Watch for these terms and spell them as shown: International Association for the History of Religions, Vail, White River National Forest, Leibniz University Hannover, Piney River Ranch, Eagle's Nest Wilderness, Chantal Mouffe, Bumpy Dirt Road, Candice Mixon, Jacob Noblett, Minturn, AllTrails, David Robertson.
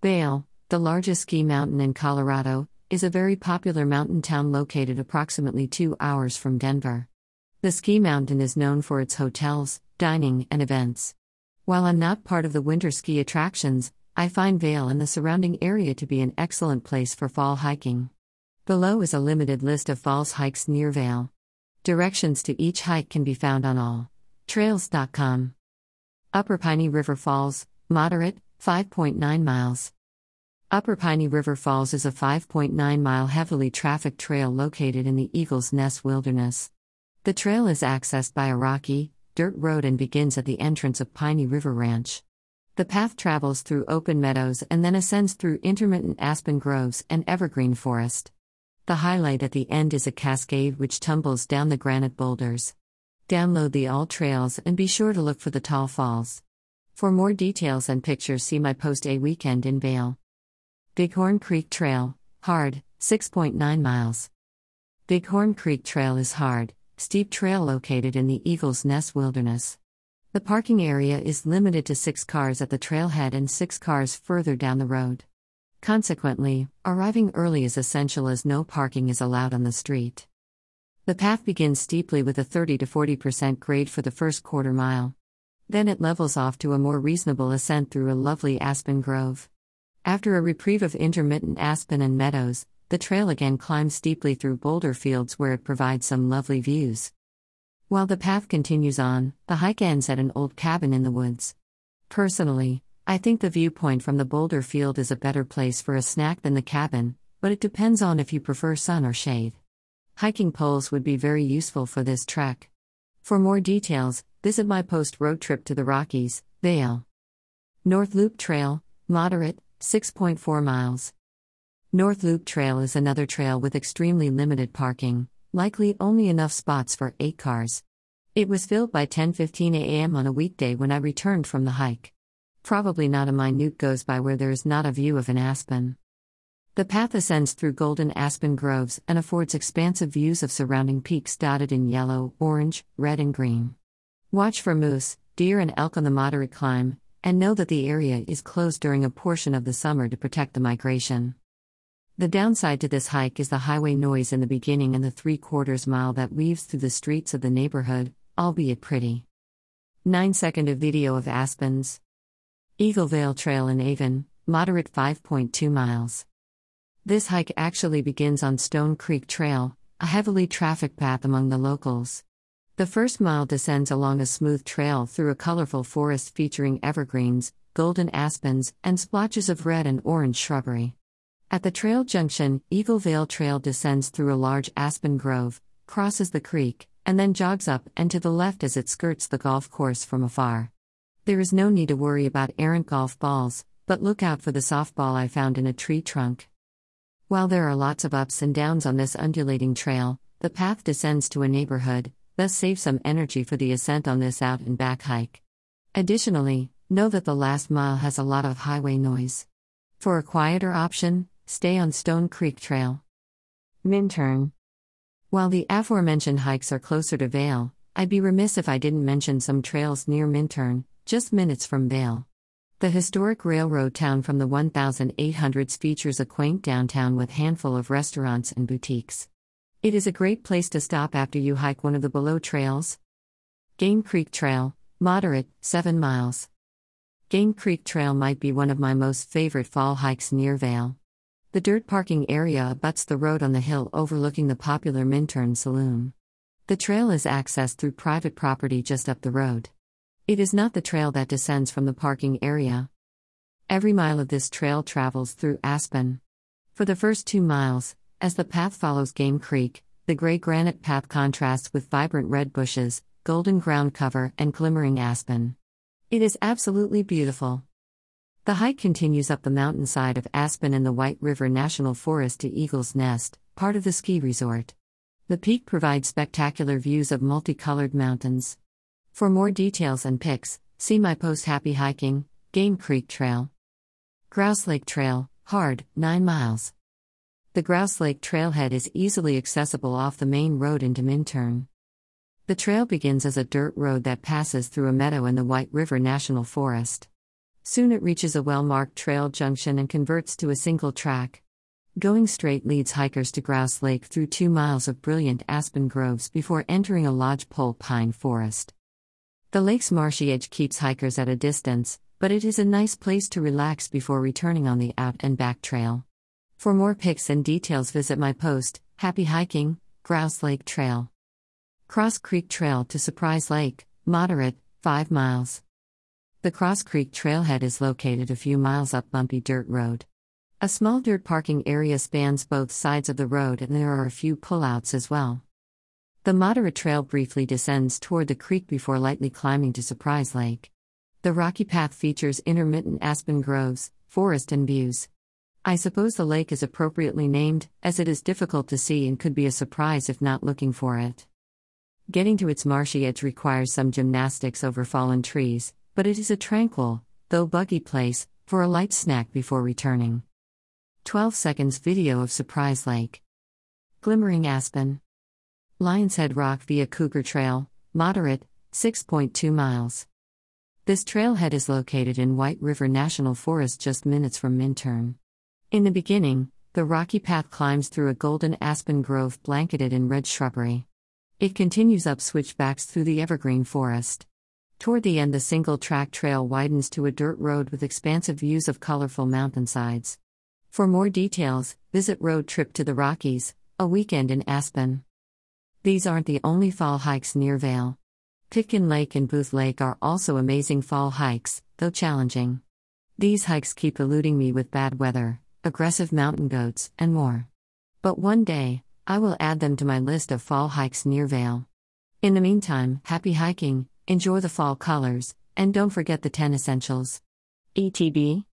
Vail, the largest ski mountain in Colorado, is a very popular mountain town located approximately 2 hours from Denver. The ski mountain is known for its hotels, dining, and events. While I'm not part of the winter ski attractions, I find Vail and the surrounding area to be an excellent place for fall hiking. Below is a limited list of falls hikes near Vail. Directions to each hike can be found on AllTrails.com. Upper Piney River Falls, moderate, 5.9 miles. Upper Piney River Falls is a 5.9-mile heavily trafficked trail located in the Eagle's Nest Wilderness. The trail is accessed by a rocky, dirt road and begins at the entrance of Piney River Ranch. The path travels through open meadows and then ascends through intermittent aspen groves and evergreen forest. The highlight at the end is a cascade which tumbles down the granite boulders. Download the AllTrails and be sure to look for the tall falls. For more details and pictures, see my post A Weekend in Vail. Bighorn Creek Trail, hard, 6.9 miles. Bighorn Creek Trail is hard, steep trail located in the Eagle's Nest Wilderness. The parking area is limited to 6 cars at the trailhead and 6 cars further down the road. Consequently, arriving early is essential as no parking is allowed on the street. The path begins steeply with a 30 to 40% grade for the first quarter mile. Then it levels off to a more reasonable ascent through a lovely aspen grove. After a reprieve of intermittent aspen and meadows, the trail again climbs steeply through boulder fields where it provides some lovely views. While the path continues on, the hike ends at an old cabin in the woods. Personally, I think the viewpoint from the boulder field is a better place for a snack than the cabin, but it depends on if you prefer sun or shade. Hiking poles would be very useful for this trek. For more details, visit my post Road Trip to the Rockies, Vail. North Loop Trail, moderate, 6.4 miles. North Loop Trail is another trail with extremely limited parking, likely only enough spots for 8 cars. It was filled by 10:15 a.m. on a weekday when I returned from the hike. Probably not a minute goes by where there is not a view of an aspen. The path ascends through golden aspen groves and affords expansive views of surrounding peaks dotted in yellow, orange, red, and green. Watch for moose, deer, and elk on the moderate climb, and know that the area is closed during a portion of the summer to protect the migration. The downside to this hike is the highway noise in the beginning and the 3/4 mile that weaves through the streets of the neighborhood, albeit pretty. 9-second video of aspens. Eagle Vale Trail in Avon, moderate, 5.2 miles. This hike actually begins on Stone Creek Trail, a heavily trafficked path among the locals. The first mile descends along a smooth trail through a colorful forest featuring evergreens, golden aspens, and splotches of red and orange shrubbery. At the trail junction, Eagle Vale Trail descends through a large aspen grove, crosses the creek, and then jogs up and to the left as it skirts the golf course from afar. There is no need to worry about errant golf balls, but look out for the softball I found in a tree trunk. While there are lots of ups and downs on this undulating trail, the path descends to a neighborhood, thus save some energy for the ascent on this out and back hike. Additionally, know that the last mile has a lot of highway noise. For a quieter option, stay on Stone Creek Trail. Minturn. While the aforementioned hikes are closer to Vail, I'd be remiss if I didn't mention some trails near Minturn, just minutes from Vail. The historic railroad town from the 1800s features a quaint downtown with a handful of restaurants and boutiques. It is a great place to stop after you hike one of the below trails. Game Creek Trail, moderate, 7 miles. Game Creek Trail might be one of my most favorite fall hikes near Vail. The dirt parking area abuts the road on the hill overlooking the popular Minturn Saloon. The trail is accessed through private property just up the road. It is not the trail that descends from the parking area. Every mile of this trail travels through aspen. For the first 2 miles, as the path follows Game Creek, the gray granite path contrasts with vibrant red bushes, golden ground cover, and glimmering aspen. It is absolutely beautiful. The hike continues up the mountainside of aspen in the White River National Forest to Eagle's Nest, part of the ski resort. The peak provides spectacular views of multicolored mountains. For more details and pics, see my post Happy Hiking, Game Creek Trail. Grouse Lake Trail, hard, 9 miles. The Grouse Lake Trailhead is easily accessible off the main road into Minturn. The trail begins as a dirt road that passes through a meadow in the White River National Forest. Soon it reaches a well-marked trail junction and converts to a single track. Going straight leads hikers to Grouse Lake through 2 miles of brilliant aspen groves before entering a lodgepole pine forest. The lake's marshy edge keeps hikers at a distance, but it is a nice place to relax before returning on the out and back trail. For more pics and details, visit my post, Happy Hiking, Grouse Lake Trail. Cross Creek Trail to Surprise Lake, moderate, 5 miles. The Cross Creek Trailhead is located a few miles up Bumpy Dirt Road. A small dirt parking area spans both sides of the road, and there are a few pullouts as well. The moderate trail briefly descends toward the creek before lightly climbing to Surprise Lake. The rocky path features intermittent aspen groves, forest, and views. I suppose the lake is appropriately named, as it is difficult to see and could be a surprise if not looking for it. Getting to its marshy edge requires some gymnastics over fallen trees, but it is a tranquil, though buggy place, for a light snack before returning. 12 seconds video of Surprise Lake. Glimmering aspen. Lion's Head Rock via Cougar Trail, moderate, 6.2 miles. This trailhead is located in White River National Forest, just minutes from Minturn. In the beginning, the rocky path climbs through a golden aspen grove blanketed in red shrubbery. It continues up switchbacks through the evergreen forest. Toward the end, the single-track trail widens to a dirt road with expansive views of colorful mountainsides. For more details, visit Road Trip to the Rockies, a weekend in Aspen. These aren't the only fall hikes near Vail. Pitkin Lake and Booth Lake are also amazing fall hikes, though challenging. These hikes keep eluding me with bad weather, aggressive mountain goats, and more. But one day, I will add them to my list of fall hikes near Vail. In the meantime, happy hiking, enjoy the fall colors, and don't forget the 10 essentials. ETB